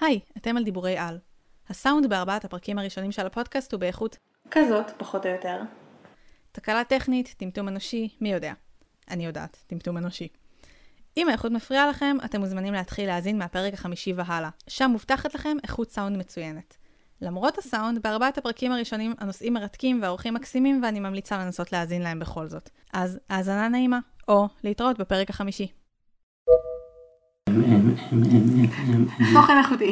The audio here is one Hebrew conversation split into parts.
היי, אתם על דיבורי על. הסאונד בארבעת הפרקים הראשונים של הפודקאסט הוא באיכות כזאת, פחות או יותר. תקלה טכנית, טמטום אנושי, מי יודע? אני יודעת, טמטום אנושי. אם האיכות מפריעה לכם, אתם מוזמנים להתחיל להאזין מהפרק החמישי והלאה, שם מובטחת לכם איכות סאונד מצוינת. למרות הסאונד, בארבעת הפרקים הראשונים הנושאים מרתקים והאורחים מקסימים, ואני ממליצה לנסות להאזין להם בכל זאת. אז האזנה נעימה, או להתראות בפרק החמישי. תוכן איכותי.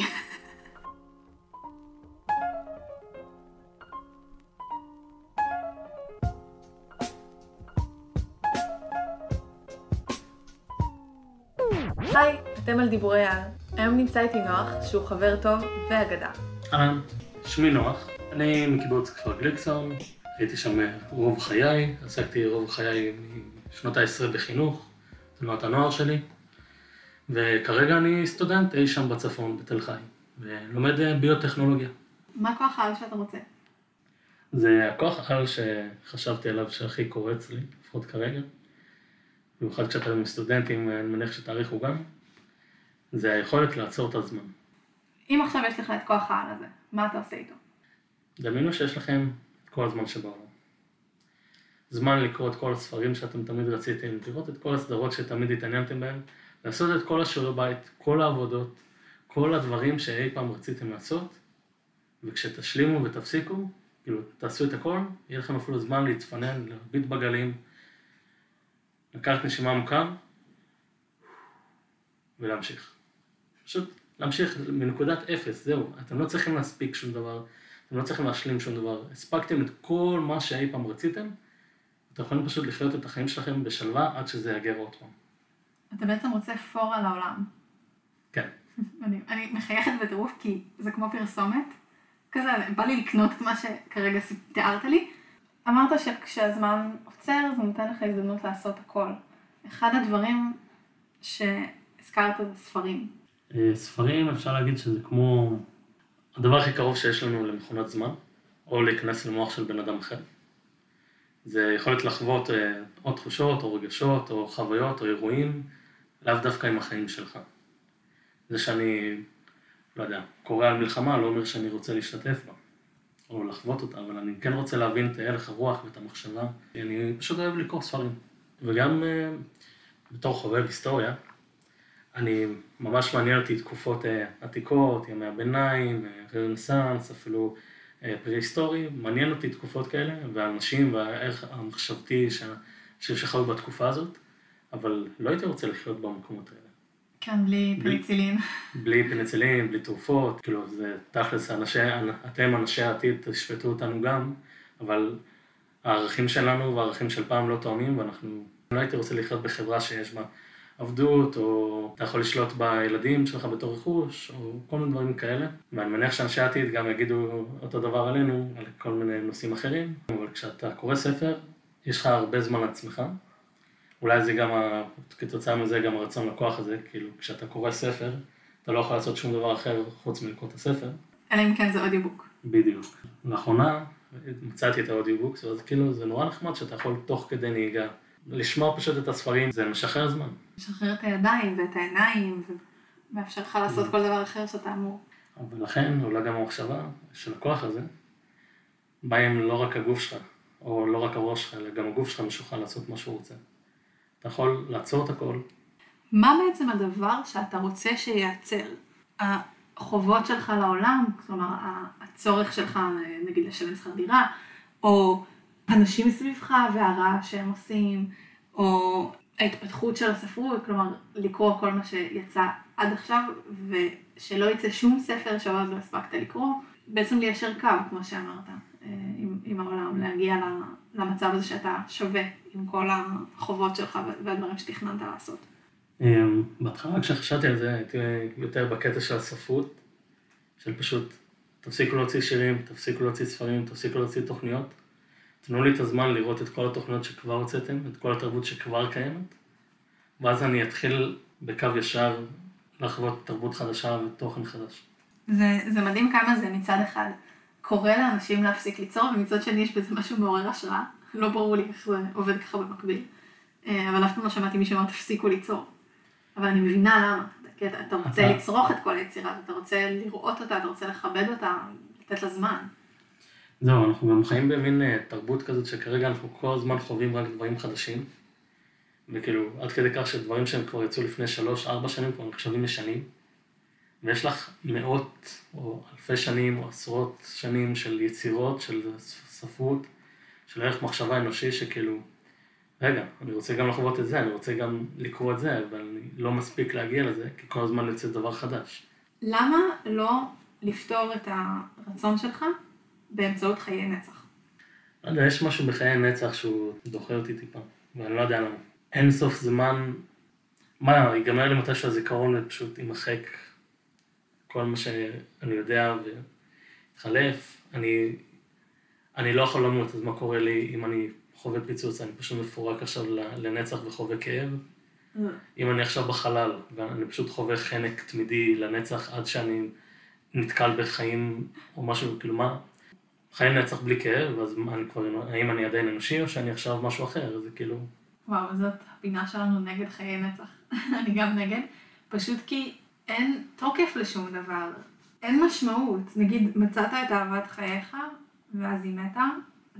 היי, אתם על דיבורי על. היום נמצא איתי נוח, שהוא חבר טוב ואגדה. אהלן, שמי נוח, אני מקיבוץ כפר גליקסון, הייתי שם רוב חיי, עסקתי רוב חיי משנות ה-10 בחינוך, תנועת הנוער שלי, וכרגע אני סטודנט אי שם בצפון, בתל חי, ולומד ביוטכנולוגיה. מה הכוח העל שאתה רוצה? זה הכוח העל שחשבתי עליו שהכי קורץ לי, לפחות כרגע, במיוחד כשאתה מסטודנטים, אני מניח שתאריך הוא גם, זה היכולת לעצור את הזמן. אם עכשיו יש לך את כוח העל הזה, מה אתה עושה איתו? דמיינו שיש לכם את כל הזמן שבעולם. זמן לקרוא את כל הספרים שאתם תמיד רציתם, לראות את כל הסדרות שתמיד התעניינתם בהם, לעשות את כל השיעורי בית, כל העבודות, כל הדברים שאי פעם רציתם לעשות, וכשתשלימו ותפסיקו, כאילו תעשו את הכל, יהיה לכם אפילו זמן להתפנן, להביט בגלים, לקחת נשימה עמוקה, ולהמשיך. פשוט להמשיך מנקודת אפס, זהו. אתם לא צריכים להספיק שום דבר, אתם לא צריכים להשלים שום דבר. הספקתם את כל מה שאי פעם רציתם, אתם יכולים פשוט לחיות את החיים שלכם בשלווה עד שזה יגר עוד פעם. אתה בעצם רוצה פור על העולם. כן. אני מחייכת בטירוף כי זה כמו פרסומת. כזה, בא לי לקנות את מה שכרגע תיארת לי. אמרת שכשהזמן עוצר, זה נותן לך הזדמנות לעשות הכל. אחד הדברים שהזכרת זה ספרים. ספרים, אפשר להגיד שזה כמו הדבר הכי קרוב שיש לנו למכונת זמן, או להיכנס למוח של בן אדם אחר. זה יכולת לחוות או תחושות, או רגשות, או חוויות, או אירועים, לאו דווקא עם החיים שלך. זה שאני, לא יודע, קורא על מלחמה, לא אומר שאני רוצה להשתתף בה, או לחוות אותה, אבל אני כן רוצה להבין את הלך הרוח ואת המחשבה. אני פשוט אוהב לקרוא ספרים. וגם בתור חובב היסטוריה, אני ממש מעניין אותי תקופות עתיקות, ימי הביניים, רנסנס, אפילו פרה-היסטורי, מעניין אותי תקופות כאלה, והאנשים והערך המחשבתי שחשבו בתקופה הזאת, אבל לא הייתי רוצה לחיות במקומות האלה. כן, בלי פניצילין. בלי פניצילין, בלי תרופות, כאילו זה תכלס, אתם אנשי העתיד תשפטו אותנו גם, אבל הערכים שלנו והערכים של פעם לא תואמים, ואנחנו לא הייתי רוצה לחיות בחברה שיש בה עבדות, או אתה יכול לשלוט בילדים שלך בתור רכוש, או כל מיני דברים כאלה. ואני מניח שאנשי העתיד גם יגידו אותו דבר עלינו, על כל מיני נושאים אחרים. אבל כשאתה קורא ספר, יש לך הרבה זמן לעצמך. אולי זה גם, כתוצאה מזה, גם הרצון לכוח הזה, כאילו כשאתה קורא ספר, אתה לא יכול לעשות שום דבר אחר חוץ מלקרוא את הספר. אלא אם כן זה אודיובוק. בדיוק. לאחרונה, מצאתי את האודיובוק, אז כאילו זה נורא נחמד שאתה יכול תוך כדי נהיגה לשמוע פשוט את הספרים, זה משחרר זמן. משחרר את הידיים ואת העיניים, ומאפשר לך לעשות כל דבר אחר שאתה אמור. ולכן, אולי גם המחשבה של הכוח הזה, בא עם לא רק הגוף שלך, או לא רק הראש שלך, אלא גם הגוף שלך משוחרר לעשות מה שהוא רוצה. אתה יכול לעצור את הכל. מה בעצם הדבר שאתה רוצה שייעצר? החובות שלך לעולם, כלומר, הצורך שלך, נגיד, לשלם שכר דירה, או אנשים מסביבך והרע שהם עושים, או ההתפתחות של הספרות, כלומר, לקרוא כל מה שיצא עד עכשיו, ושלא יצא שום ספר שעוד לא הספקת לקרוא, בעצם ליישר קו, כמו שאמרת, עם העולם, להגיע למצב הזה שאתה שווה עם כל החובות שלך והדברים שתכננת לעשות. בהתחלה, כשחשבתי על זה, הייתי יותר בקטע של הספרות, של פשוט, תפסיקו להוציא שירים, תפסיקו להוציא ספרים, תפסיקו להוציא תוכניות, תנו לי את הזמן לראות את כל התוכניות שכבר הוצאתם, את כל התרבות שכבר קיימת, ואז אני אתחיל בקו ישר לחוות תרבות חדשה ותוכן חדש. זה מדהים כמה זה מצד אחד קורא לאנשים להפסיק ליצור, ומצד שני יש בזה משהו מעורר השראה. לא ברור לי איך זה עובד ככה במקביל, אבל אף פעם לא שמעתי מי שאומר תפסיקו ליצור. אבל אני מבינה למה. כי אתה רוצה לצרוך את כל היצירה, אתה רוצה לראות אותה, אתה רוצה לכבד אותה, לתת לה זמן. זהו, אנחנו גם חיים במין תרבות כזאת שכרגע אנחנו כל הזמן חווים רק דברים חדשים, וכאילו עד כדי כך שדברים שהם כבר יצאו לפני 3-4 שנים כבר נחשבים ישנים, ויש לך מאות או אלפי שנים או עשרות שנים של יצירות, של ספרות, של ערך מחשבה אנושי שכאילו, רגע, אני רוצה גם לחוות את זה, אני רוצה גם לקרוא את זה, אבל אני לא מספיק להגיע לזה, כי כל הזמן יוצא דבר חדש. למה לא לפתור את הרצון שלך באמצעות חיי נצח? לא יודע, יש משהו בחיי נצח שהוא דוחה אותי טיפה, ואני לא יודע למה. אין סוף זמן, מה, ייגמר לי מתי שהזיכרון פשוט יימחק כל מה שאני יודע והתחלף. אני לא יכול למות, אז מה קורה לי אם אני חווה פיצוץ? אני פשוט מפורק עכשיו לנצח וחווה כאב. אם אני עכשיו בחלל, ואני פשוט חווה חנק תמידי לנצח עד שאני נתקל בחיים או משהו, כאילו מה? חיים נצח בלי כאב, אז אני כבר, האם אני עדיין אנושי או שאני עכשיו משהו אחר? זה כאילו... וואו, זאת הפינה שלנו נגד חיי נצח. אני גם נגד. פשוט כי אין תוקף לשום דבר. אין משמעות. נגיד, מצאת את אהבת חייך, ואז היא מתה,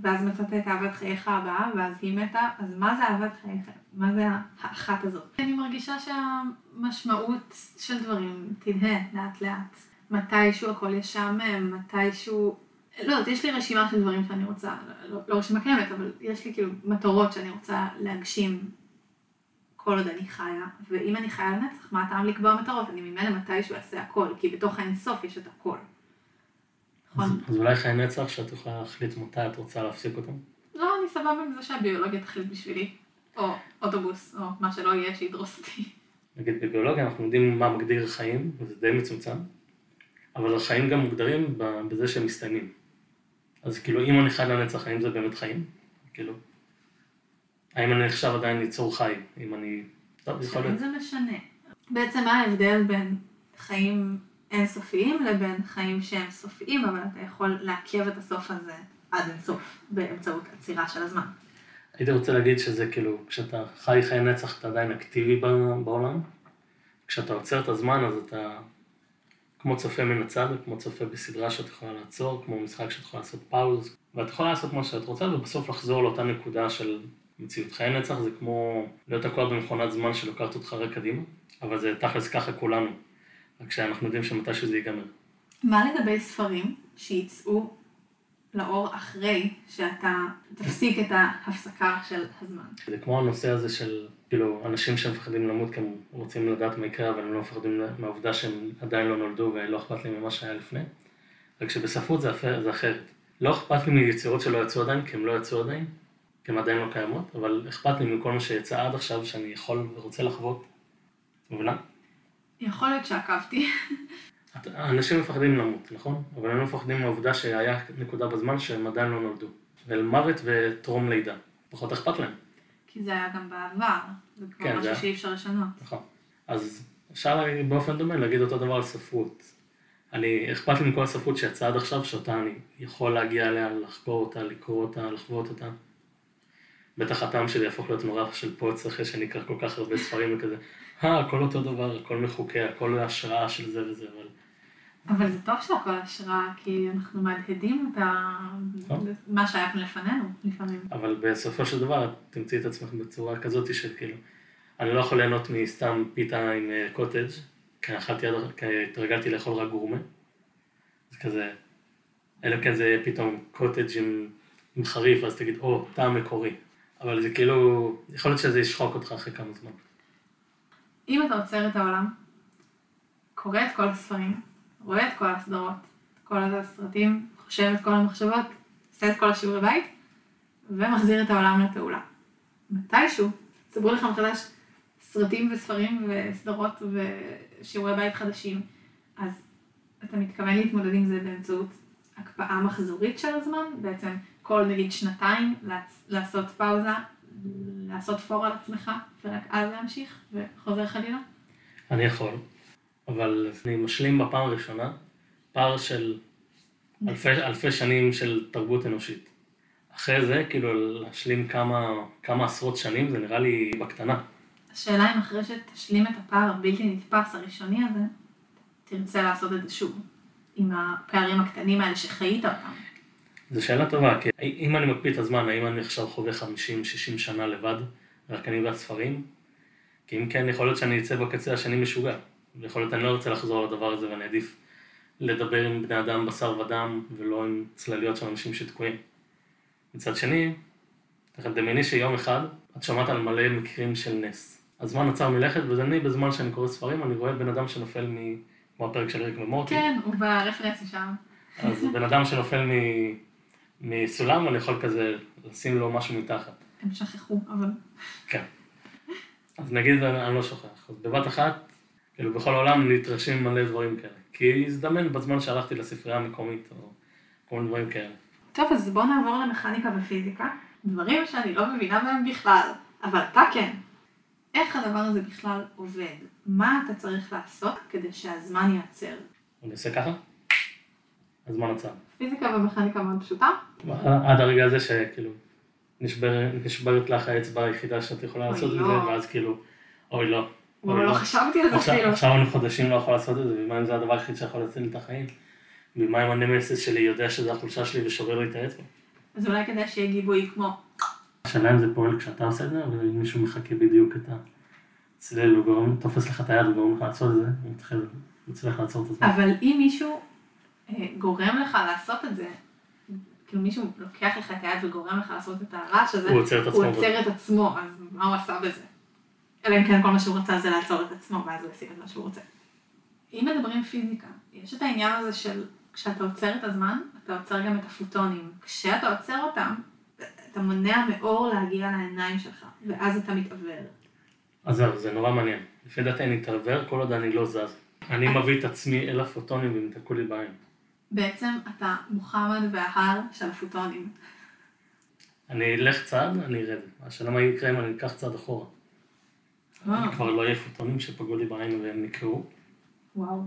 ואז מצאת את אהבת חייך הבאה, ואז היא מתה, אז מה זה אהבת חייך? מה זה האחת הזאת? אני מרגישה שהמשמעות של דברים תדהה לאט לאט. מתישהו הכל ישעמם, מתישהו... לא, יש לי רשימה של דברים שאני רוצה, לא רשימה קיימת, אבל יש לי כאילו מטורות שאני רוצה להגשים כל עוד אני חיה, ואם אני חיה לנצח, מה הטעם לקבוע מטורות? אני ממילא מתישהו אעשה הכל, כי בתוך האינסוף יש את הכל. אז אולי חיי נצח שאת יכולה להחליט מתי את רוצה להפסיק אותם? לא, אני סבבה עם זה שהביולוגיה תחליט בשבילי, או אוטובוס, או מה שלא יהיה שידרוס אותי. נגיד בביולוגיה אנחנו יודעים מה מגדיר חיים, וזה די מצומצם, אבל החיים גם מוגדרים בזה שהם מסתיימים. אז כאילו אם אני חי לנצח, האם זה באמת חיים? כאילו, האם אני עכשיו עדיין ליצור חי, אם אני... טוב, יכול להיות. זה משנה. בעצם מה ההבדל בין חיים אינסופיים לבין חיים שהם סופיים, אבל אתה יכול לעכב את הסוף הזה עד אינסוף, באמצעות עצירה של הזמן. הייתי רוצה להגיד שזה כאילו, כשאתה חי חיי נצח, אתה עדיין אקטיבי בעולם. כשאתה עוצר את הזמן, אז אתה... כמו צופה מן הצד, כמו צופה בסדרה שאת יכולה לעצור, כמו משחק שאת יכולה לעשות פאוז, ואת יכולה לעשות מה שאת רוצה, ובסוף לחזור לאותה נקודה של מציאות. חיי נצח זה כמו להיות תקוע במכונת זמן שלוקחת אותך רק קדימה, אבל זה תכלס ככה כולנו, רק שאנחנו יודעים שמתישהו זה ייגמר. מה לגבי ספרים שיצאו לאור אחרי שאתה תפסיק את ההפסקה של הזמן? זה כמו הנושא הזה של... כאילו, אנשים שמפחדים למות כי הם רוצים לדעת מה יקרה, אבל הם לא מפחדים מהעובדה שהם עדיין לא נולדו ולא אכפת לי ממה שהיה לפני. רק שבספרות זה אחרת. לא אכפת לי מיצירות שלא יצאו עדיין, כי הם לא יצאו עדיין, כי הם עדיין לא קיימות, אבל אכפת לי מכל מה שיצא עד עכשיו שאני יכול ורוצה לחוות. מבינה? יכול להיות שעקבתי. אנשים מפחדים למות, נכון? אבל הם לא מפחדים מהעובדה שהיה נקודה בזמן שהם עדיין לא נולדו. ולמוות וטרום לידה. פחות אכפת להם. כי זה היה גם בעבר, זה כבר כן, משהו זה... שאי אפשר לשנות. נכון. אז אפשר להגיד, באופן דומה להגיד אותו דבר על ספרות. אני אכפת לי מכל הספרות שיצאה עד עכשיו, שאותה אני יכול להגיע אליה, לחקור אותה, לקרוא אותה, לחוות אותה. בטח הטעם שלי יהפוך להיות נורא של פוץ אחרי שאני אקרא כל כך הרבה ספרים וכזה. הכל אותו דבר, הכל מחוקה, הכל השראה של זה וזה. אבל זה טוב שהכל השראה, כי אנחנו מהדהדים את מה שהיה כאן לפנינו, לפעמים. אבל בסופו של דבר, תמצאי את עצמך בצורה כזאת שכאילו, אני לא יכול ליהנות מסתם פיתה עם קוטג' כי אכלתי, כי התרגלתי לאכול רק גורמה. זה כזה, אלא כן זה פתאום קוטג' עם חריף, אז תגיד, או, טעם מקורי. אבל זה כאילו, יכול להיות שזה ישחוק אותך אחרי כמה זמן. אם אתה עוצר את העולם, קורא את כל הספרים, רואה את כל הסדרות, כל הסרטים, חושב את כל המחשבות, עושה את כל השיעורי בית, ומחזיר את העולם לפעולה. מתישהו, צברו לך מחדש סרטים וספרים וסדרות ושיעורי בית חדשים, אז אתה מתכוון להתמודד עם זה באמצעות הקפאה מחזורית של הזמן, בעצם כל נגיד שנתיים לעשות פאוזה, לעשות פור על עצמך, ורק אז להמשיך, וחוזר חלילה? אני יכול. אבל אני משלים בפעם הראשונה פער של אלפי שנים של תרבות אנושית. אחרי זה, כאילו, להשלים כמה עשרות שנים, זה נראה לי בקטנה. השאלה אם אחרי שתשלים את הפער הבלתי נתפס הראשוני הזה, תרצה לעשות את זה שוב, עם הפערים הקטנים האלה שחיית אותם. זו שאלה טובה, כי אם אני מקפיא את הזמן, האם אני עכשיו חווה 50-60 שנה לבד, רק אני והספרים? כי אם כן, יכול להיות שאני אצא בקצה השני משוגע. יכול להיות אני לא רוצה לחזור לדבר הזה, ואני עדיף לדבר עם בני אדם בשר ודם, ולא עם צלליות של אנשים שתקועים. מצד שני, תדמייני שיום אחד, את שמעת על מלא מקרים של נס. הזמן עצר מלכת, ודמייני בזמן שאני קורא ספרים, אני רואה בן אדם שנופל מהפרק של ריק ומורטי. כן, הוא ברפרנסי שם. אז בן אדם שנופל מסולם, אני יכול כזה לשים לו משהו מתחת. הם שכחו, אבל... כן. אז נגיד, אני לא שוכח. אז בבת אחת, כאילו בכל העולם נתרשים מלא דברים כאלה. כי הזדמן בזמן שהלכתי לספרייה המקומית, או כל מיני דברים כאלה. טוב, אז בואו נעבור למכניקה ופיזיקה. דברים שאני לא מבינה בהם בכלל, אבל אתה כן. איך הדבר הזה בכלל עובד? מה אתה צריך לעשות כדי שהזמן ייעצר? אני עושה ככה? הזמן עצר. פיזיקה ומכניקה מאוד פשוטה? עד הרגע הזה שכאילו נשברת לך האצבע היחידה שאת יכולה לעשות את זה, ואז כאילו, אוי לא. אבל לא חשבתי על זה אפילו. עכשיו אני חודשים לא יכול לעשות את זה, ומה אם זה הדבר הכי שיכול להציל את החיים? ומה אם הנמסיס שלי יודע שזו החולשה שלי ושובר לי את האצבע? אז אולי כדאי שיהיה גיבוי כמו... השאלה אם זה פועל כשאתה עושה את זה, אבל אם מישהו מחכה בדיוק את הצליל, הוא גורם, תופס לך את היד, הוא גורם לך לעשות את זה, הוא מצליח לעצור את הזמן. אבל אם מישהו גורם לך לעשות את זה, כאילו מישהו לוקח לך את היד וגורם לך לעשות את הרעש הזה, הוא עוצר את עצמו, אז מה הוא עשה בזה? אלא אם כן כל מה שהוא רוצה זה לעצור את עצמו, ואז הוא עושה את מה שהוא רוצה. אם מדברים פיזיקה, יש את העניין הזה של... כשאתה עוצר את הזמן, אתה עוצר גם את הפוטונים. כשאתה עוצר אותם, אתה מונע מאור להגיע לעיניים שלך, ואז אתה מתעוור. אז זה נורא מעניין. לפי דעתי אני מתעוור, כל עוד אני לא זז. אני מביא את עצמי אל הפוטונים והם יתקעו לי בעין. בעצם אתה מוחמד וההר של הפוטונים. אני אלך צעד, אני ארד. השאלה מה יקרה אם אני אקח צעד אחורה. אני כבר לא יהיה פוטונים שפגעו לי בעין והם נקעו. וואו.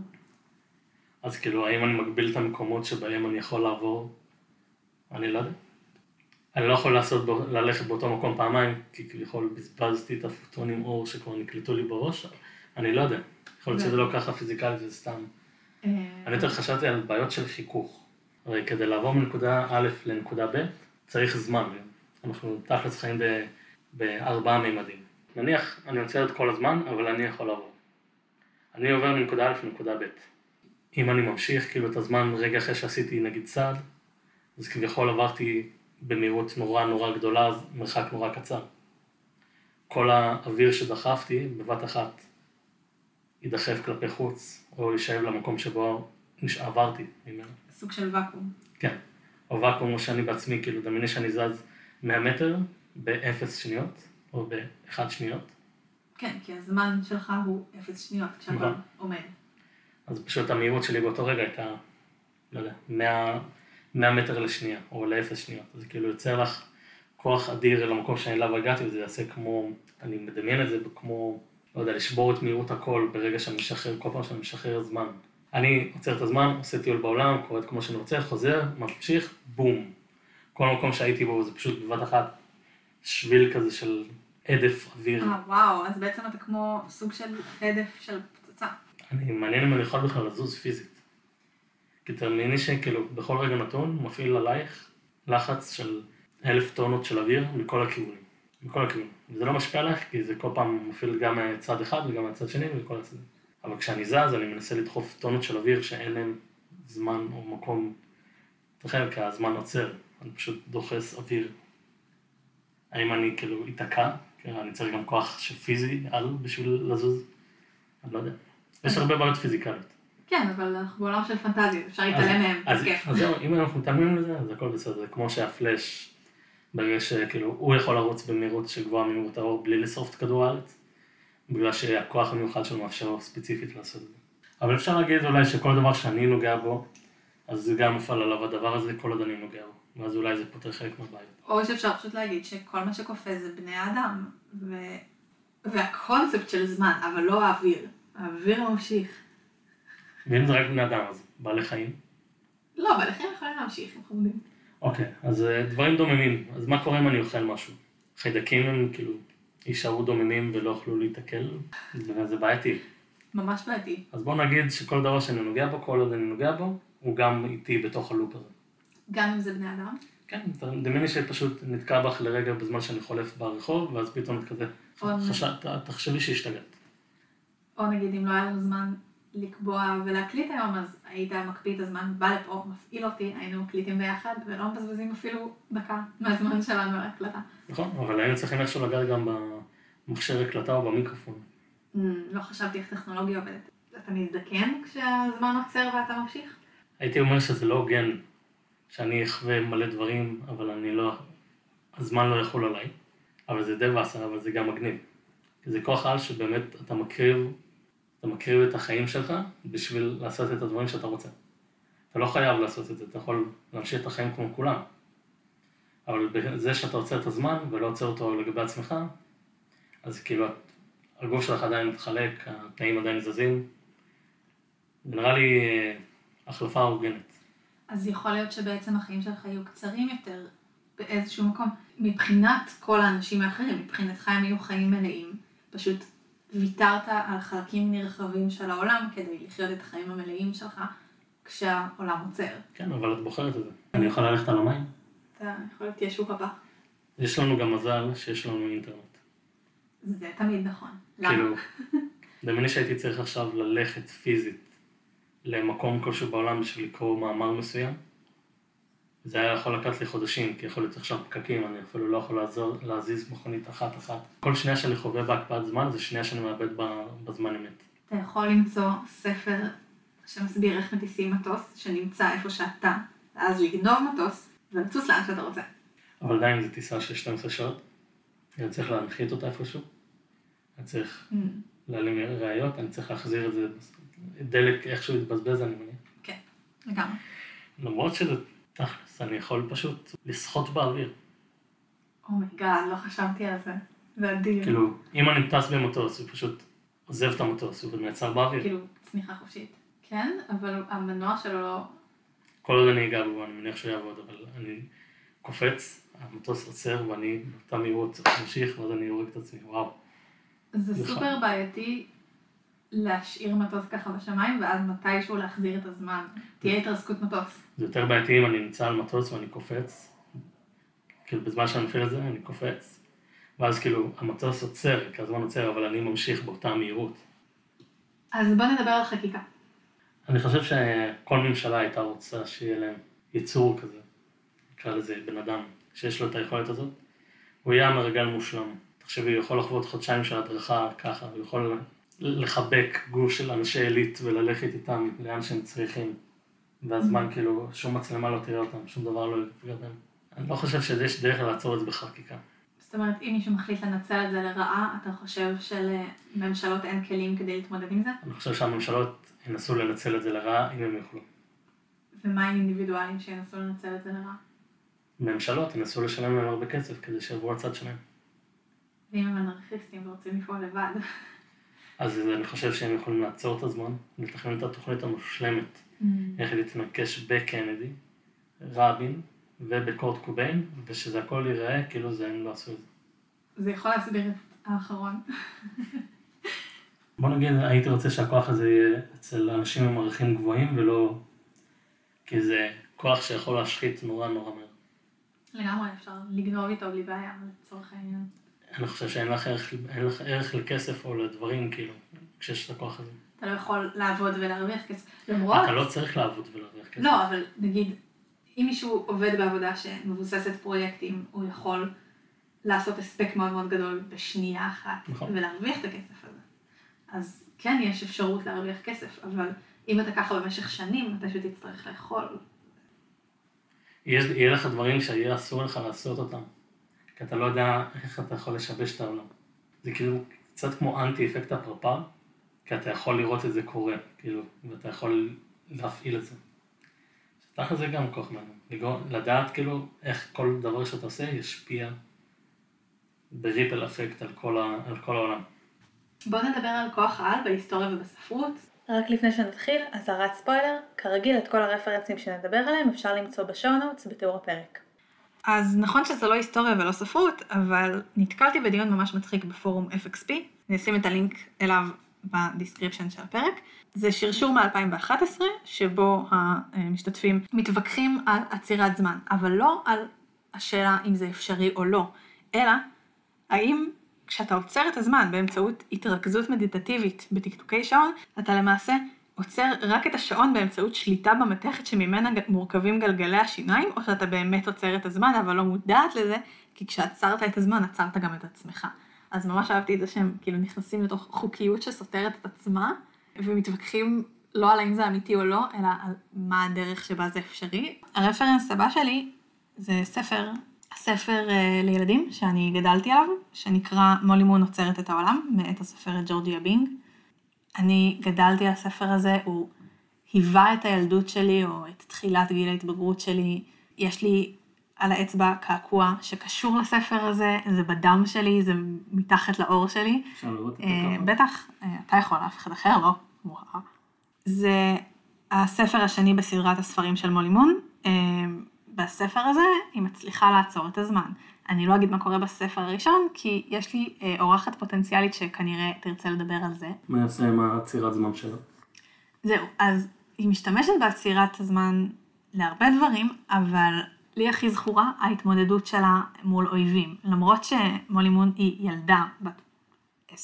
אז כאילו, האם אני מגביל את המקומות שבהם אני יכול לעבור? אני לא יודע. אני לא יכול ללכת באותו מקום פעמיים, כי כביכול בזבזתי את הפוטונים אור שכבר נקלטו לי בראש, אני לא יודע. יכול להיות שזה לא ככה פיזיקלית וזה סתם. אני יותר חשבתי על בעיות של חיכוך. הרי כדי לעבור מנקודה א' לנקודה ב', צריך זמן. אנחנו תכלס חיים בארבעה מימדים. נניח, אני רוצה את כל הזמן, אבל אני יכול לעבור. אני עובר מנקודה א' לנקודה ב'. אם אני ממשיך, כאילו את הזמן רגע אחרי שעשיתי נגיד צעד, אז כביכול עברתי במהירות נורא גדולה, אז מרחק נורא קצר. כל האוויר שדחפתי בבת אחת יידחף כלפי חוץ, או יישאב למקום שבו עברתי ממנו. סוג של וקום. כן, או וקום או שאני בעצמי, כאילו דמייני שאני זז 100 מטר ב-0 שניות, או ב-1 שניות. כן, כי הזמן שלך הוא 0 שניות כשאתה עומד. אז פשוט המהירות שלי באותו רגע הייתה, לא יודע, 100 מטר לשנייה, או ל-0 שניות. אז כאילו יוצא לך כוח אדיר למקום שאני לא הגעתי, וזה יעשה כמו, אני מדמיין את זה כמו, לא יודע, לשבור את מהירות הכל ברגע שאני משחרר, כל פעם שאני משחרר זמן. אני עוצר את הזמן, עושה טיול בעולם, קורא את כמו שאני רוצה, חוזר, ממשיך, בום. כל המקום שהייתי בו זה פשוט בבת אחת שביל כזה של עדף אוויר. וואו, אז בעצם אתה כמו סוג של עדף של פצצה. אני מעניין אם אני יכול בכלל לזוז פיזית. כי תרמיני שכאילו בכל רגע נתון מפעיל עלייך לחץ של 1,000 טונות של אוויר מכל הכיוונים. וזה לא משפיע עליך כי זה כל פעם מפעיל גם צד אחד וגם הצד שני וכל הצד. אבל כשאני זז אני מנסה לדחוף טונות של אוויר שאין להם זמן או מקום אחר, כי הזמן עוצר. אני פשוט דוחס אוויר. האם אני כאילו איתקע? אני צריך גם כוח שפיזי על בשביל לזוז? אני לא יודע. יש הרבה בעיות פיזיקליות. כן, אבל אנחנו בעולם של פנטזיות, אפשר להתעלם מהם, אז כיף. אז אם אנחנו מתעלמים לזה, אז הכל בסדר. זה כמו שהפלש, ברגע שכאילו, הוא יכול לרוץ במהירות שגבוהה ממהירות האור, בלי לשרוף את כדור הארץ, בגלל שהכוח המיוחד שלו מאפשר ספציפית לעשות את זה. אבל אפשר להגיד אולי שכל דבר שאני נוגע בו, אז זה גם מופעל עליו, הדבר הזה כל עוד אני נוגע בו, ואז אולי זה פותר חלק מהבעיות. או שאפשר פשוט להגיד שכל מה שקופא זה בני האדם, והקונספט של זמן, אבל לא האוויר. האוויר ממשיך. ואם זה רק בני אדם, אז בעלי חיים? לא, בעלי חיים יכולים להמשיך, אנחנו יודעים. אוקיי, אז דברים דוממים. אז מה קורה אם אני אוכל משהו? חיידקים הם כאילו יישארו דוממים ולא יוכלו להתקל, זה בעייתי. ממש בעייתי. אז בואו נגיד שכל דבר שאני נוגע בו, כל עוד אני נוגע בו, הוא גם איתי בתוך הלופ הזה. גם אם זה בני אדם? כן, דמייני שפשוט נתקע בך לרגע בזמן שאני חולף ברחוב, ואז פתאום את כזה, תחשבי שהשתגעת. או נגיד, אם לא היה לנו זמן לקבוע ולהקליט היום, אז היית מקפיא את הזמן, בא לפה, מפעיל אותי, היינו מקליטים ביחד, ולא מבזבזים אפילו דקה מהזמן שלנו על ההקלטה. נכון, אבל היינו צריכים איכשהו לגעת גם במכשיר הקלטה או במיקרופון. לא חשבתי איך טכנולוגיה עובדת. אתה מזדקן כשהזמן עוצר ואתה ממשיך? הייתי אומר שזה לא הוגן, שאני אחווה מלא דברים, אבל אני לא, הזמן לא יחול עליי, אבל זה די ועשר, אבל זה גם מגניב. זה כוח על שבאמת אתה מקריב, אתה מקריב את החיים שלך בשביל לעשות את הדברים שאתה רוצה. אתה לא חייב לעשות את זה, אתה יכול להמשיך את החיים כמו כולם. אבל בזה שאתה עוצר את הזמן ולא עוצר אותו לגבי עצמך, אז כאילו הגוף שלך עדיין מתחלק, התנאים עדיין זזים. זה נראה לי החלפה הוגנת. אז יכול להיות שבעצם החיים שלך יהיו קצרים יותר באיזשהו מקום. מבחינת כל האנשים האחרים, מבחינתך הם יהיו חיים מלאים, פשוט ויתרת על חלקים נרחבים של העולם כדי לחיות את החיים המלאים שלך כשהעולם עוצר. כן, אבל את בוחרת את זה. אני יכול ללכת על המים? אתה יכול להיות ישוב הבא. יש לנו גם מזל שיש לנו אינטרנט. זה תמיד נכון. כאילו, דמייני שהייתי צריך עכשיו ללכת פיזית למקום כלשהו בעולם בשביל לקרוא מאמר מסוים. זה היה יכול לקחת לי חודשים, כי יכול להיות עכשיו פקקים, אני אפילו לא יכול להזיז מכונית אחת. כל שנייה שאני חווה בהקפאת זמן, זה שנייה שאני מאבד בזמן אמת. אתה יכול למצוא ספר שמסביר איך מטיסים מטוס, שנמצא איפה שאתה, ואז לגנוב מטוס, ולטוס לאן שאתה רוצה. אבל עדיין זו טיסה של 12 שעות, אני צריך להנחית אותה איפשהו, אני צריך להעלים ראיות, אני צריך להחזיר את זה, דלק איכשהו יתבזבז, אני מניע. כן, לגמרי. למרות שזה תכלס, אני יכול פשוט לשחות באוויר. אומייגאד, לא חשבתי על זה. זה אדיר. כאילו, אם אני טס במטוס, הוא פשוט עוזב את המטוס, הוא נעצר באוויר. כאילו, צניחה חופשית. כן, אבל המנוע שלו לא... כל עוד אני אגע בו, אני מניח שהוא יעבוד, אבל אני קופץ, המטוס עוצר ואני באותה מהירות ממשיך, ואז אני אורג את עצמי, וואו. זה סופר בעייתי להשאיר מטוס ככה בשמיים, ואז מתישהו להחזיר את הזמן. תהיה התרסקות מטוס. זה יותר בעייתי אם אני נמצא על מטוס ואני קופץ, כאילו בזמן שאני מפעיל את זה, אני קופץ, ואז כאילו המטוס עוצר, כי הזמן עוצר, אבל אני ממשיך באותה מהירות. אז בוא נדבר על חקיקה. אני חושב שכל ממשלה הייתה רוצה שיהיה להם ייצור כזה, נקרא לזה בן אדם, שיש לו את היכולת הזאת, הוא יהיה המרגל מושלם. תחשבי, הוא יכול לחוות חודשיים של הדרכה ככה, הוא יכול לחבק גוש של אנשי אליט וללכת איתם לאן שהם צריכים, והזמן כאילו שום מצלמה לא תראה אותם, שום דבר לא יפגע בהם. אני לא חושב שיש דרך לעצור את זה בחקיקה. זאת אומרת, אם מישהו מחליט לנצל את זה לרעה, אתה חושב שלממשלות אין כלים כדי להתמודד עם זה? אני חושב שהממשלות ינסו לנצל את זה לרעה אם הם יוכלו. ומה עם אינדיבידואלים שינסו לנצל את זה לרעה? ממשלות ינסו לשלם להם הרבה כסף כדי שיעברו הצד שלהם. ואם הם אנרכיסטים ורוצים לפעול לבד. אז אני חושב שהם יכולים לעצור את הזמן, לתכנן את התוכנית המושלמת, איך להתנקש בקנדי, רבין ובקורט קוביין, ושזה הכל ייראה כאילו זה הם לא עשו את זה. זה יכול להסביר את האחרון. בוא נגיד, הייתי רוצה שהכוח הזה יהיה אצל אנשים עם ערכים גבוהים ולא... כי זה כוח שיכול להשחית נורא מהר. לגמרי, אפשר לגנוב איתו בלי בעיה, לצורך העניין. אני חושב שאין לך ערך לכסף או לדברים, כאילו, כשיש את הכוח הזה. אתה לא יכול לעבוד ולהרוויח כסף. למרות... אתה לא צריך לעבוד ולהרוויח כסף. לא, אבל נגיד, אם מישהו עובד בעבודה שמבוססת פרויקטים, הוא יכול לעשות הספק מאוד גדול בשנייה אחת, נכון. ולהרוויח את הכסף הזה. אז כן, יש אפשרות להרוויח כסף, אבל אם אתה ככה במשך שנים, אתה פשוט תצטרך לאכול. יהיה לך דברים שיהיה אסור לך לעשות אותם, כי אתה לא יודע איך אתה יכול לשבש את העולם. זה כאילו קצת כמו אנטי-אפקט הפרפר, כי אתה יכול לראות את זה קורה, כאילו, ואתה יכול להפעיל את זה. שתך זה גם כוח מעניין, לדעת כאילו איך כל דבר שאתה עושה ישפיע בריפל אפקט על כל העולם. בואו נדבר על כוח העל בהיסטוריה ובספרות. רק לפני שנתחיל, אזהרת ספוילר, כרגיל את כל הרפרנסים שנדבר עליהם אפשר למצוא בשואו נוטס בתיאור הפרק. אז נכון שזה לא היסטוריה ולא ספרות, אבל נתקלתי בדיון ממש מצחיק בפורום FXP, נשים את הלינק אליו בדיסקריפשן של הפרק. זה שרשור מ-2011, שבו המשתתפים מתווכחים על עצירת זמן, אבל לא על השאלה אם זה אפשרי או לא, אלא האם כשאתה עוצר את הזמן באמצעות התרכזות מדיטטיבית בתקתוקי שעון, אתה למעשה עוצר רק את השעון באמצעות שליטה במתכת שממנה מורכבים גלגלי השיניים, או שאתה באמת עוצר את הזמן, אבל לא מודעת לזה, כי כשעצרת את הזמן, עצרת גם את עצמך. אז ממש אהבתי את זה שהם כאילו נכנסים לתוך חוקיות שסותרת את עצמה, ומתווכחים לא על האם זה אמיתי או לא, אלא על מה הדרך שבה זה אפשרי. הרפרנס הבא שלי זה ספר לילדים שאני גדלתי עליו, שנקרא מולי מון עוצרת את העולם, מאת הסופרת ג'ורג'יה בינג. אני גדלתי על הספר הזה, הוא היווה את הילדות שלי, או את תחילת גיל ההתבגרות שלי. יש לי על האצבע קעקוע שקשור לספר הזה, זה בדם שלי, זה מתחת לאור שלי. אפשר לראות את הקעקוע. בטח, אתה יכול, אף אחד אחר לא. וואו. זה הספר השני בסדרת הספרים של מולי מון. בספר הזה היא מצליחה לעצור את הזמן. אני לא אגיד מה קורה בספר הראשון, כי יש לי אורחת פוטנציאלית שכנראה תרצה לדבר על זה. מה יעשה עם הצירת זמן שלה? זהו, אז היא משתמשת בהצירת הזמן להרבה דברים, אבל לי הכי זכורה ההתמודדות שלה מול אויבים. למרות שמולי מון היא ילדה בת 10-11,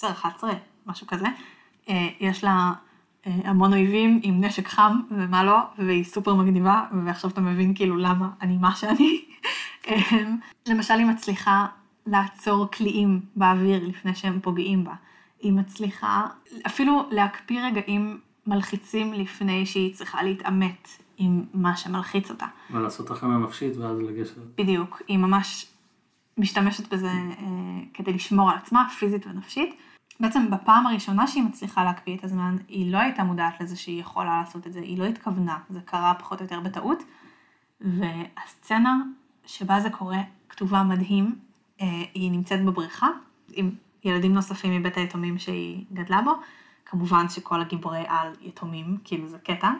משהו כזה, יש לה המון אויבים עם נשק חם ומה לא, והיא סופר מגניבה, ועכשיו אתה מבין כאילו למה אני מה שאני. למשל, היא מצליחה לעצור כליים באוויר לפני שהם פוגעים בה. היא מצליחה אפילו להקפיא רגעים מלחיצים לפני שהיא צריכה להתאמת עם מה שמלחיץ אותה. ולעשות החמה נפשית ואז לגשת. בדיוק, היא ממש משתמשת בזה כדי לשמור על עצמה, פיזית ונפשית. בעצם בפעם הראשונה שהיא מצליחה להקפיא את הזמן, היא לא הייתה מודעת לזה שהיא יכולה לעשות את זה, היא לא התכוונה, זה קרה פחות או יותר בטעות, והסצנה שבה זה קורה כתובה מדהים, היא נמצאת בבריכה, עם ילדים נוספים מבית היתומים שהיא גדלה בו, כמובן שכל הגיבורי על יתומים, כאילו זה קטע.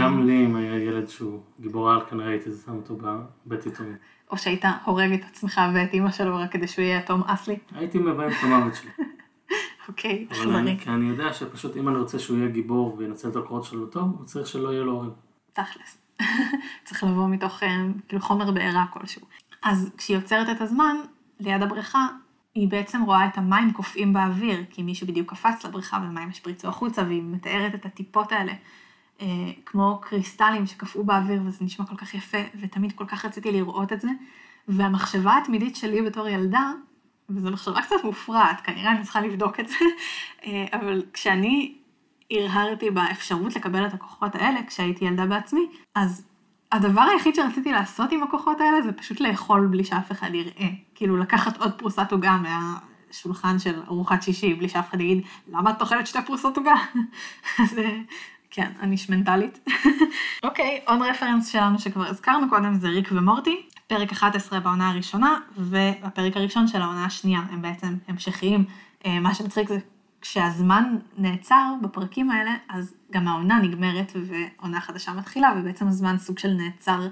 גם לי, אם היה ילד שהוא גיבור על, כנראה הייתי שם אותו בבית יתומים. או שהיית הורג את עצמך ואת אמא שלו רק כדי שהוא יהיה יתום אסלי? הייתי מביים את המוות שלי. אוקיי, חזרי. אבל אני יודע שפשוט אם אני רוצה שהוא יהיה גיבור וינצל את הקורות שלו טוב, הוא צריך שלא יהיה לו הורג. תכלס. צריך לבוא מתוך כאילו חומר בעירה כלשהו. אז כשהיא יוצרת את הזמן, ליד הבריכה, היא בעצם רואה את המים קופאים באוויר, כי מישהו בדיוק קפץ לבריכה ומים השפריצו החוצה, והיא מתארת את הטיפות האלה. כמו קריסטלים שקפאו באוויר, וזה נשמע כל כך יפה, ותמיד כל כך רציתי לראות את זה, והמחשבה התמידית שלי בתור ילדה, וזו מחשבה קצת מופרעת, כנראה אני צריכה לבדוק את זה, אבל כשאני הרהרתי באפשרות לקבל את הכוחות האלה, כשהייתי ילדה בעצמי, אז הדבר היחיד שרציתי לעשות עם הכוחות האלה, זה פשוט לאכול בלי שאף אחד יראה, כאילו לקחת עוד פרוסת הוגה מהשולחן של ארוחת שישי, בלי שאף אחד יגיד, למה את אוכלת שתי פרוסות הוגה? כן, אני שמנטלית. אוקיי, עוד רפרנס שלנו שכבר הזכרנו קודם זה ריק ומורטי, פרק 11 בעונה הראשונה, והפרק הראשון של העונה השנייה, הם בעצם המשכיים. מה שמצחיק זה כשהזמן נעצר בפרקים האלה, אז גם העונה נגמרת ועונה חדשה מתחילה, ובעצם הזמן סוג של נעצר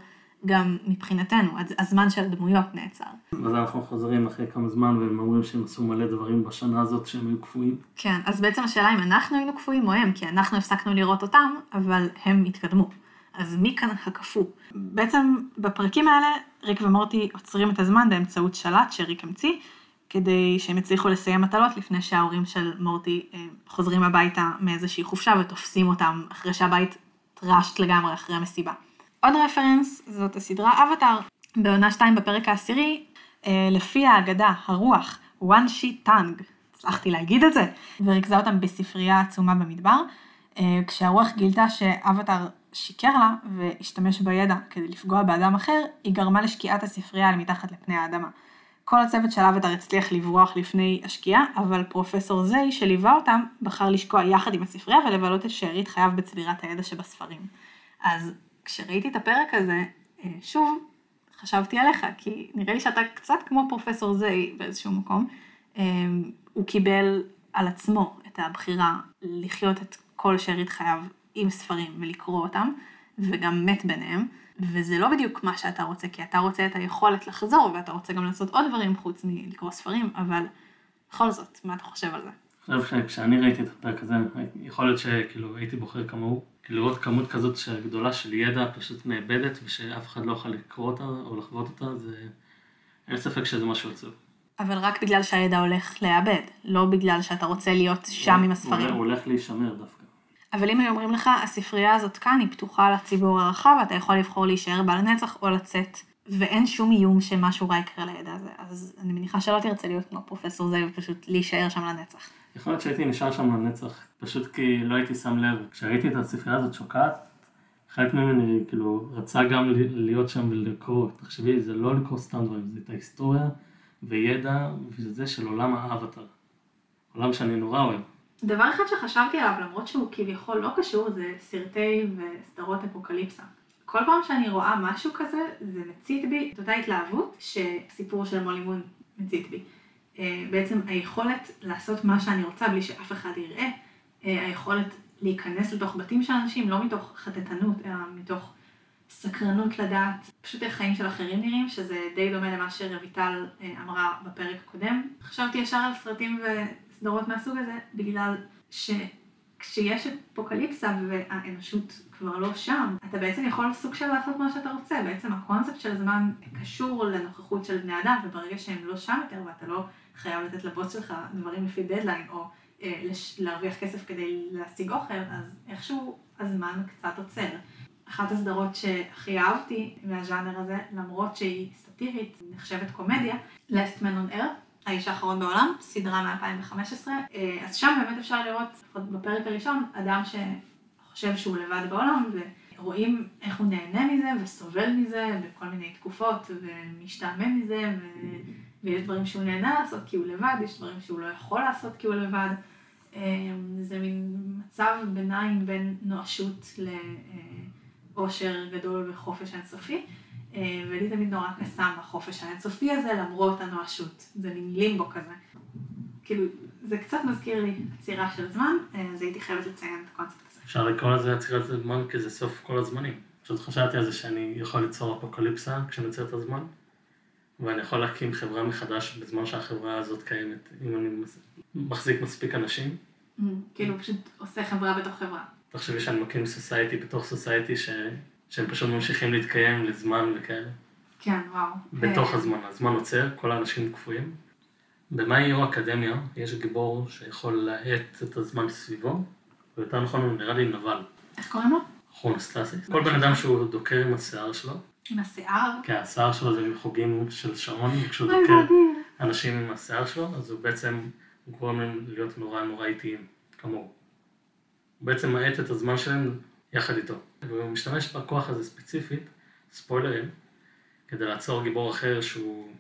גם מבחינתנו, הזמן של הדמויות נעצר. אז אנחנו חוזרים אחרי כמה זמן, והם אומרים שהם עשו מלא דברים בשנה הזאת שהם היו קפואים. כן, אז בעצם השאלה אם אנחנו היינו קפואים או הם, כי אנחנו הפסקנו לראות אותם, אבל הם התקדמו. אז מי כאן הקפוא? בעצם בפרקים האלה, ריק ומורטי עוצרים את הזמן באמצעות שלט שריק המציא, כדי שהם יצליחו לסיים מטלות לפני שההורים של מורטי חוזרים הביתה מאיזושהי חופשה, ותופסים אותם אחרי שהבית טרשת לגמרי אחרי המסיבה. עוד רפרנס, זאת הסדרה אבטאר, בעונה 2 בפרק העשירי, לפי האגדה, הרוח, וואן שי טאנג, הצלחתי להגיד את זה, וריכזה אותם בספרייה עצומה במדבר, כשהרוח גילתה שאבטאר שיקר לה, והשתמש בידע כדי לפגוע באדם אחר, היא גרמה לשקיעת הספרייה על מתחת לפני האדמה. כל הצוות של אבטאר הצליח לברוח לפני השקיעה, אבל פרופסור זי שליווה אותם, בחר לשקוע יחד עם הספרייה, ולבלות את שארית חייו בצבירת הידע שבספרים. אז כשראיתי את הפרק הזה, שוב, חשבתי עליך, כי נראה לי שאתה קצת כמו פרופסור זי באיזשהו מקום, הוא קיבל על עצמו את הבחירה לחיות את כל שארית חייו עם ספרים ולקרוא אותם, וגם מת ביניהם, וזה לא בדיוק מה שאתה רוצה, כי אתה רוצה את היכולת לחזור, ואתה רוצה גם לעשות עוד דברים חוץ מלקרוא ספרים, אבל בכל זאת, מה אתה חושב על זה? אני חושב שכשאני ראיתי את הפרק הזה, יכול להיות שכאילו הייתי בוחר כמוהו, כאילו לראות כמות כזאת שגדולה של ידע פשוט מאבדת, ושאף אחד לא יכול לקרוא אותה או לחוות אותה, זה... אין ספק שזה משהו עצוב. אבל רק בגלל שהידע הולך לאבד, לא בגלל שאתה רוצה להיות שם עם הספרים. הוא הולך להישמר דווקא. אבל אם היו אומרים לך, הספרייה הזאת כאן היא פתוחה לציבור הרחב, אתה יכול לבחור להישאר בעל נצח או לצאת, ואין שום איום שמשהו רע יקרה לידע הזה. אז אני מניחה שלא תרצה להיות כמו פרופסור זה, ופשוט להישאר שם לנצח. יכול להיות שהייתי נשאר שם לנצח, פשוט כי לא הייתי שם לב. כשראיתי את הספרייה הזאת שוקעת, חלק ממני כאילו רצה גם להיות שם ולקרוא. תחשבי, זה לא לקרוא סתם דברים, זה את ההיסטוריה וידע, וזה של עולם האבטר. עולם שאני נורא אוהב. דבר אחד שחשבתי עליו, למרות שהוא כביכול לא קשור, זה סרטי וסדרות אפוקליפסה. כל פעם שאני רואה משהו כזה, זה מצית בי את אותה התלהבות שסיפור של מולי מון מצית בי. בעצם היכולת לעשות מה שאני רוצה בלי שאף אחד יראה, היכולת להיכנס לתוך בתים של אנשים, לא מתוך חטטנות, אלא מתוך סקרנות לדעת, פשוט איך חיים של אחרים נראים, שזה די דומה למה שרויטל אמרה בפרק הקודם. חשבתי ישר על סרטים וסדרות מהסוג הזה, בגלל שכשיש אפוקליפסה והאנושות כבר לא שם, אתה בעצם יכול סוג של לעשות מה שאתה רוצה. בעצם הקונספט של הזמן קשור לנוכחות של בני אדם, וברגע שהם לא שם יותר, ואתה לא חייב לתת לבוס שלך דברים לפי דדליין, או להרוויח כסף כדי להשיג אוכל, אז איכשהו הזמן קצת עוצר. אחת הסדרות שהכי אהבתי מהז'אנר הזה, למרות שהיא סטירית, נחשבת קומדיה, Last Man on Earth, האיש האחרון בעולם, סדרה מ-2015, אז שם באמת אפשר לראות, בפרק הראשון, אדם שחושב שהוא לבד בעולם, ורואים איך הוא נהנה מזה וסובל מזה, בכל מיני תקופות, ומשתעמם מזה, ויש דברים שהוא נהנה לעשות כי הוא לבד, יש דברים שהוא לא יכול לעשות כי הוא לבד. זה מין מצב ביניים בין נואשות לאושר גדול וחופש אינסופי, ולי תמיד נורא קסם החופש האינסופי הזה למרות הנואשות, זה מין לימבו כזה. כאילו, זה קצת מזכיר לי עצירה של זמן, אז הייתי חייבת לציין את הקונספט הזה. אפשר לקרוא לזה עצירת זמן כי זה סוף כל הזמנים. פשוט חשבתי על זה שאני יכול ליצור אפוקליפסה כשנוצר את הזמן, ואני יכול להקים חברה מחדש בזמן שהחברה הזאת קיימת, אם אני מחזיק מספיק אנשים. כאילו פשוט עושה חברה בתוך חברה. תחשבי שאני מקים סוסייטי בתוך סוסייטי שהם פשוט ממשיכים להתקיים לזמן וכאלה. כן, וואו. בתוך הזמן, הזמן עוצר, כל האנשים קפואים. במה הירו אקדמיה יש גיבור שיכול להאט את הזמן סביבו, ויותר נכון הוא נראה לי נבל. איך קוראים לו? כרונוסטסיס. כל בן אדם שהוא דוקר עם השיער שלו, עם השיער? כן, השיער שלו זה מחוגים של שעון, כשהוא דוקר אנשים עם השיער שלו, אז הוא בעצם גורם להם להיות נורא איטיים, כמוהו. הוא בעצם מעט את הזמן שלהם יחד איתו. והוא משתמש בכוח הזה ספציפית, ספוילרים, כדי לעצור גיבור אחר שהוא...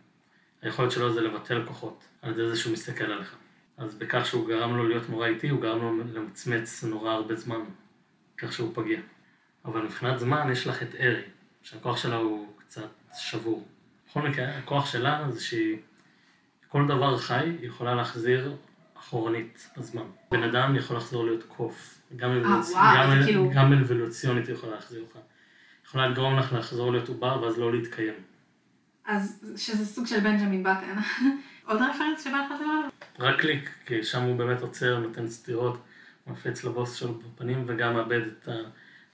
היכולת שלו זה לבטל כוחות, על ידי זה שהוא מסתכל עליך. אז בכך שהוא גרם לו להיות נורא איטי, הוא גרם לו למצמץ נורא הרבה זמן, כך שהוא פגיע. אבל מבחינת זמן יש לך את ארי. שהכוח שלה הוא קצת שבור. בכל מקרה, הכוח שלה זה שכל דבר חי יכולה להחזיר אחורנית בזמן. בן אדם יכול לחזור להיות קוף, גם אבולוציונית יכולה להחזיר אותך. יכולה לגרום לך לחזור להיות עובר ואז לא להתקיים. אז שזה סוג של בנג'מין בטן. עוד רפרנס שבא לך לדבר עליו? רק קליק, כי שם הוא באמת עוצר, נותן סתירות, מפץ לבוס שלו בפנים וגם מאבד את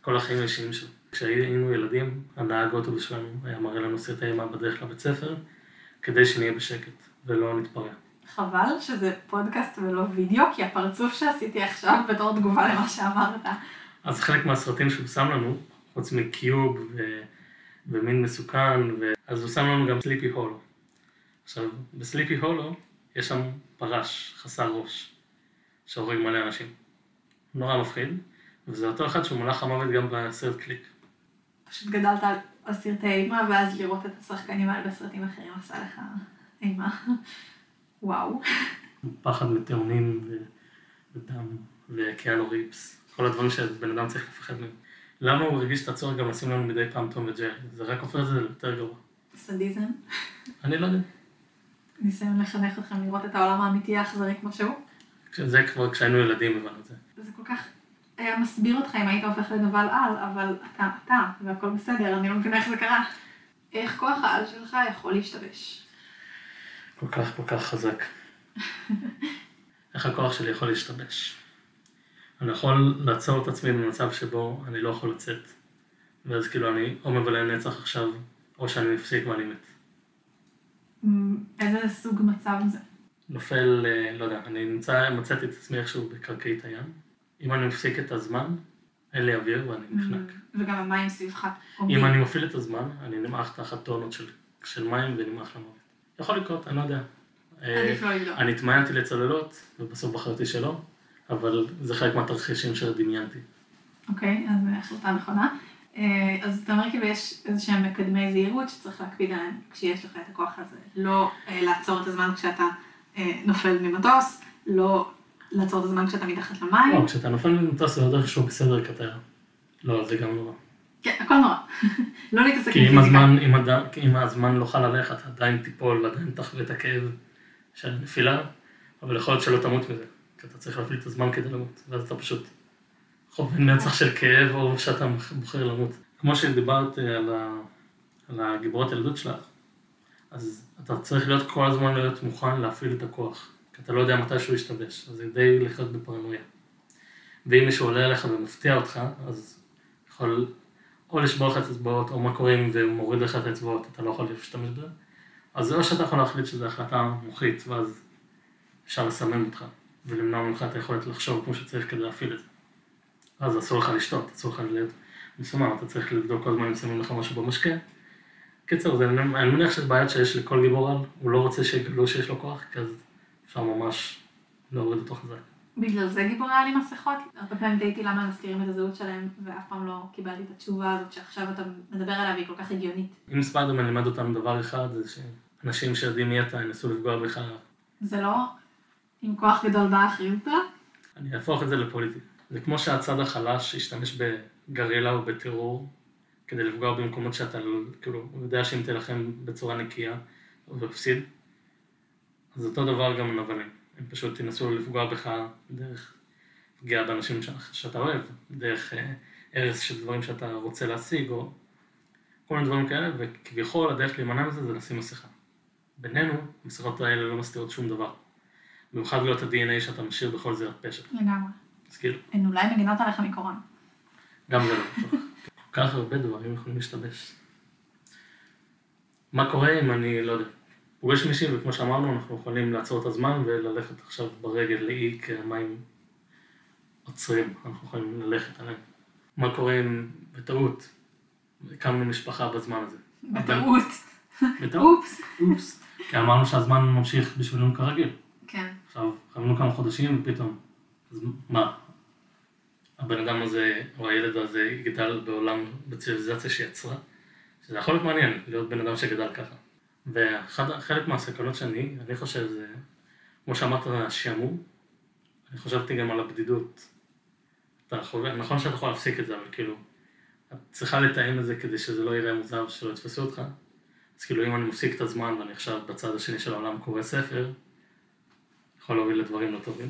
כל החיים האישיים שלו. כשהיינו ילדים, הנהג אוטובוס שלנו היה מראה לנו סרטי אימה בדרך לבית ספר, כדי שנהיה בשקט ולא נתפרע. חבל שזה פודקאסט ולא וידאו, כי הפרצוף שעשיתי עכשיו בתור תגובה למה שאמרת. אז חלק מהסרטים שהוא שם לנו, חוץ מקיוב ומין מסוכן, אז הוא שם לנו גם סליפי הולו. עכשיו, בסליפי הולו יש שם פרש, חסר ראש, שהורג מלא אנשים. נורא מפחיד. וזה אותו אחד שהוא מולך המוות גם בסרט קליק. פשוט גדלת על סרטי אימה, ואז לראות את השחקנים האלה בסרטים אחרים עשה לך אימה. וואו. פחד מטעונים ודם וקיאנו ריפס. כל הדברים שבן אדם צריך לפחד מהם. למה הוא הרגיש את הצורך גם לשים לנו מדי פעם טום וג'רי? זה רק הופך זה יותר גרוע. סדיזם? אני לא יודע. ניסיון לחנך אתכם לראות את העולם האמיתי האחזרי כמו שהוא? זה כבר כשהיינו ילדים הבנו את זה. זה כל כך... היה מסביר אותך אם היית הופך לנבל על, אבל אתה, והכל בסדר, אני לא מבינה איך זה קרה. איך כוח העל שלך יכול להשתבש? כל כך חזק. איך הכוח שלי יכול להשתבש? אני יכול לעצור את עצמי במצב שבו אני לא יכול לצאת, ואז כאילו אני או מבלה נצח עכשיו, או שאני מפסיק ואני מת. איזה סוג מצב זה? נופל, לא יודע, אני מצאתי את עצמי איכשהו בקרקעית הים. אם אני מפסיק את הזמן, אין לי אוויר ואני נחנק. וגם המים סביבך. אם אני מפעיל את הזמן, אני נמח תחת טונות של מים ונמח למוות. יכול לקרות, אני לא יודע. עדיף לא יודע. אני התמיינתי לצוללות, ובסוף בחרתי שלא, אבל זה חלק מהתרחישים שדמיינתי. אוקיי, אז החלטה נכונה. אז אתה אומר כאילו יש איזשהם מקדמי זהירות שצריך להקפיד עליהם כשיש לך את הכוח הזה. לא לעצור את הזמן כשאתה נופל ממטוס, לא לעצור את הזמן כשאתה מתחת למים. לא, כשאתה נופל ממטוס זה הדרך שהוא בסדר כתר. לא, זה גם נורא. כן, הכל נורא. לא להתעסק עם פיזיקה. כי אם הזמן לא חל עליך, אתה עדיין תיפול, עדיין תחווה את הכאב של נפילה, אבל יכול להיות שלא תמות מזה. כי אתה צריך להפעיל את הזמן כדי למות, ואז אתה פשוט חווין נצח של כאב או שאתה בוחר למות. כמו שדיברת על הגיבורת הילדות שלך, אז אתה צריך להיות כל הזמן להיות מוכן להפעיל את הכוח, כי אתה לא יודע מתי שהוא ישתבש, אז זה די לחיות בפרנויה. ואם מישהו עולה אליך ומפתיע אותך, אז יכול או לשבור לך את אצבעות, או מה קורה אם זה מוריד לך את האצבעות, אתה לא יכול להשתמש בזה. אז זה או שאתה יכול להחליט שזו החלטה מוחית, ואז אפשר לסמן אותך, ולמנוע ממך את היכולת לחשוב כמו שצריך כדי להפעיל את זה. אז אסור לך לשתות, אסור לך להיות מסומם, אתה צריך לבדוק כל הזמן אם שמים לך משהו במשקה. קיצור, אני מניח שאת בעיית שיש לכל גיבור על, הוא לא רוצה שיגלו שיש לו כוח, כי אז אפשר ממש להוריד אותו חזק. בגלל זה גיבור על עם מסכות? הרבה פעמים דייתי למה הם מסתירים את הזהות שלהם, ואף פעם לא קיבלתי את התשובה הזאת שעכשיו אתה מדבר עליה והיא כל כך הגיונית. אם ספיידרמן לימד אותנו דבר אחד, זה שאנשים שיודעים מי אתה, ינסו לפגוע בך. זה לא עם כוח גדול בא אחריותך? אני אהפוך את זה לפוליטיקה. זה כמו שהצד החלש ישתמש בגרילה או בטרור כדי לפגוע במקומות שאתה כאילו, יודע שאם תלחם בצורה נקייה או תפסיד, אז אותו דבר גם הנבלים. הם פשוט ינסו לפגוע בך דרך פגיעה באנשים שאתה אוהב, דרך הרס של דברים שאתה רוצה להשיג או כל מיני דברים כאלה, וכביכול הדרך להימנע מזה זה לשים מסכה. בינינו, המסכות האלה לא מסתירות שום דבר. במיוחד לא את ה-DNA שאתה משאיר בכל זירת פשע. לגמרי. הן אולי מגינות עליך מקורן. גם זה לא בטוח. כל כך הרבה דברים יכולים להשתבש. מה קורה אם אני, לא יודע, פוגש מישהי, וכמו שאמרנו, אנחנו יכולים לעצור את הזמן וללכת עכשיו ברגל לאי, כי המים עוצרים, אנחנו יכולים ללכת עליהם. מה קורה אם בטעות הקמנו משפחה בזמן הזה? בטעות. בטעות? אופס. כי אמרנו שהזמן ממשיך בשבילנו כרגיל. כן. עכשיו, חיינו כמה חודשים ופתאום. אז מה? הבן אדם הזה, או הילד הזה, גדל בעולם, בציביליזציה שיצרה, שזה יכול להיות מעניין, להיות בן אדם שגדל ככה. וחלק מהסכנות שאני, אני חושב זה, כמו שאמרת, השעמום, אני חושבתי גם על הבדידות. נכון שאתה יכול להפסיק את זה, אבל כאילו, את צריכה לתאם את זה כדי שזה לא יראה מוזר, שלא יתפסו אותך. אז כאילו, אם אני מפסיק את הזמן ואני עכשיו בצד השני של העולם קורא ספר, יכול להוביל לדברים לא טובים.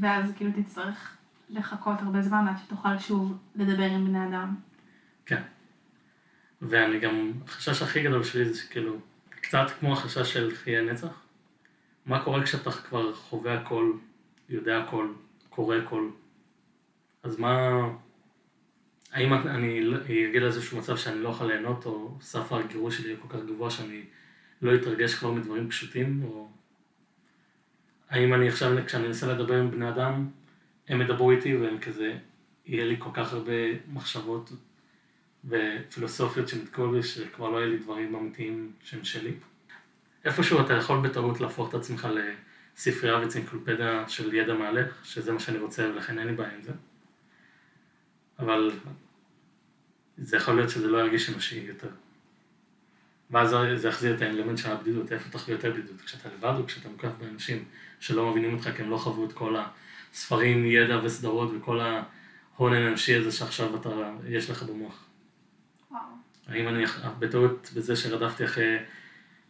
ואז כאילו תצטרך לחכות הרבה זמן עד שתוכל שוב לדבר עם בני אדם. כן. ואני גם, החשש הכי גדול שלי זה שכאילו, קצת כמו החשש של חיי נצח. מה קורה כשאתה כבר חווה הכל, יודע הכל, קורא הכל? אז מה, האם אני אגיד לאיזשהו מצב שאני לא יכול ליהנות, או סף הגירוש שלי יהיה כל כך גבוה שאני לא אתרגש כבר מדברים פשוטים, או האם אני עכשיו, כשאני אנסה לדבר עם בני אדם, הם מדברו איתי והם כזה, יהיה לי כל כך הרבה מחשבות ופילוסופיות שמתקעו בי, שכבר לא יהיה לי דברים אמיתיים שהם שלי. איפשהו אתה יכול בטעות להפוך את עצמך לספרייה וצינקלופדיה של ידע מעלך, שזה מה שאני רוצה ולכן אין לי בעיה עם זה. אבל זה יכול להיות שזה לא ירגיש אנושי יותר. ואז זה יחזיר את האלמנט של הבדידות, איפה תחווי יותר בדידות, כשאתה לבד או כשאתה מוקף באנשים שלא מבינים אותך כי הם לא חוו את כל הספרים, ידע וסדרות וכל ההון האנושי הזה שעכשיו אתה, יש לך במוח. וואו. האם אני בטעות בזה שרדפתי אחרי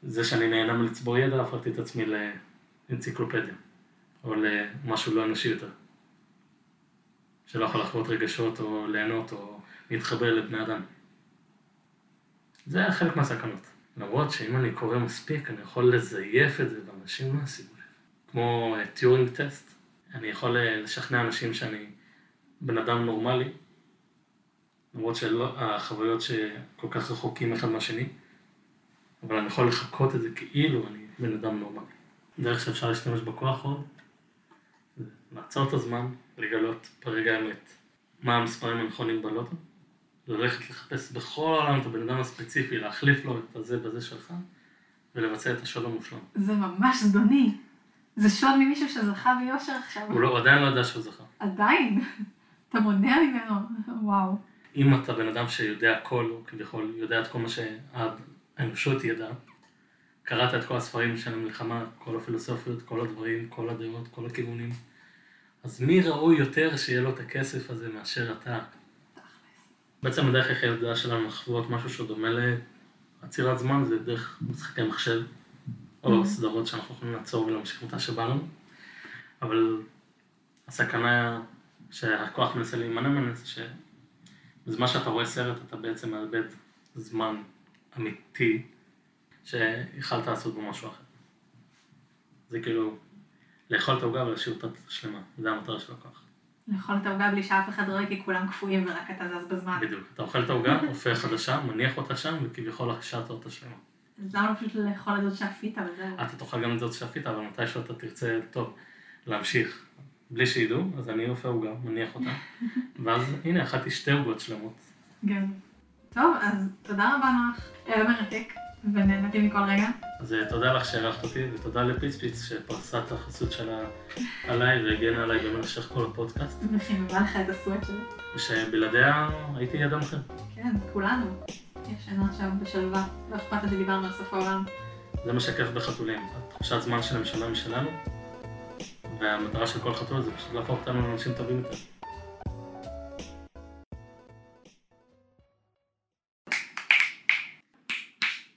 זה שאני נהנה מלצבור ידע, הפרתי את עצמי לאנציקלופדיה, או למשהו לא אנושי יותר, שלא יכול לחוות רגשות או ליהנות או להתחבר לבני אדם. זה היה חלק מהסכנות. למרות שאם אני קורא מספיק, אני יכול לזייף את זה ואנשים לא עשימו לב. כמו טיורינג טסט, אני יכול לשכנע אנשים שאני בן אדם נורמלי, למרות שהחוויות שכל כך רחוקים אחד מהשני, אבל אני יכול לחכות את זה כאילו אני בן אדם נורמלי. דרך שאפשר להשתמש בכוח עוד, לעצור את הזמן, לגלות ברגע האמת מה המספרים הנכונים בלוטו, ללכת לחפש בכל העולם את הבן אדם הספציפי, להחליף לו את הזה בזה שלך, ולבצע את השוד המושלם. זה ממש זדוני. זה שוד ממישהו שזכה ביושר עכשיו. הוא עדיין לא יודע שהוא זכה. עדיין? אתה מונע ממנו? וואו. אם אתה בן אדם שיודע הכל, או כביכול יודע את כל מה שהאנושות ידעה, קראת את כל הספרים של המלחמה, כל הפילוסופיות, כל הדברים, כל הדעות, כל הכיוונים, אז מי ראוי יותר שיהיה לו את הכסף הזה מאשר אתה? בעצם הדרך איך הידעה שלנו לחוות משהו שדומה לעצירת זמן, זה דרך משחקי מחשב, או סדרות שאנחנו יכולים לעצור ולהמשיך אותה שבאנו, אבל הסכנה שהכוח מנסה להימנע ממנה, שבזמן שאתה רואה סרט אתה בעצם מאבד זמן אמיתי, שיכלת לעשות בו משהו אחר. זה כאילו, לאכול את העוגה ולהשאיר אותה שלמה, זה המטרה של הכוח. לאכול את העוגה בלי שאף אחד רואה, כי כולם קפואים ורק אתה זז בזמן. בדיוק, אתה אוכל את העוגה, הופך חדשה, מניח אותה שם, וכביכול השארת אותה שלמה. אז למה פשוט לאכול את זאת שאפית, אבל זהו? אתה תאכל גם את זאת שאפית, אבל מתי שאתה תרצה, טוב, להמשיך. בלי שידעו, אז אני אופה עוגה, מניח אותה, ואז הנה, אחת שתי עוגות שלמות. גם. טוב, אז תודה רבה נוח, היה מרתק. ונהנתי מכל רגע. אז תודה לך שערכת אותי, ותודה לפיצפיץ שפרסה את החסות שלה עליי והגנה עליי במשך כל הפודקאסט. וחימבה לך את הסווט שלי. ושבלעדיה הייתי אדם אחר. כן, כולנו. ישנה עכשיו בשלווה, לא אכפת לי דיברנו על סוף העולם. זה משקף בחתולים, התחושת זמן שלהם שונה משלנו, והמטרה של כל חתול זה פשוט להפוך אותנו לאנשים טובים יותר.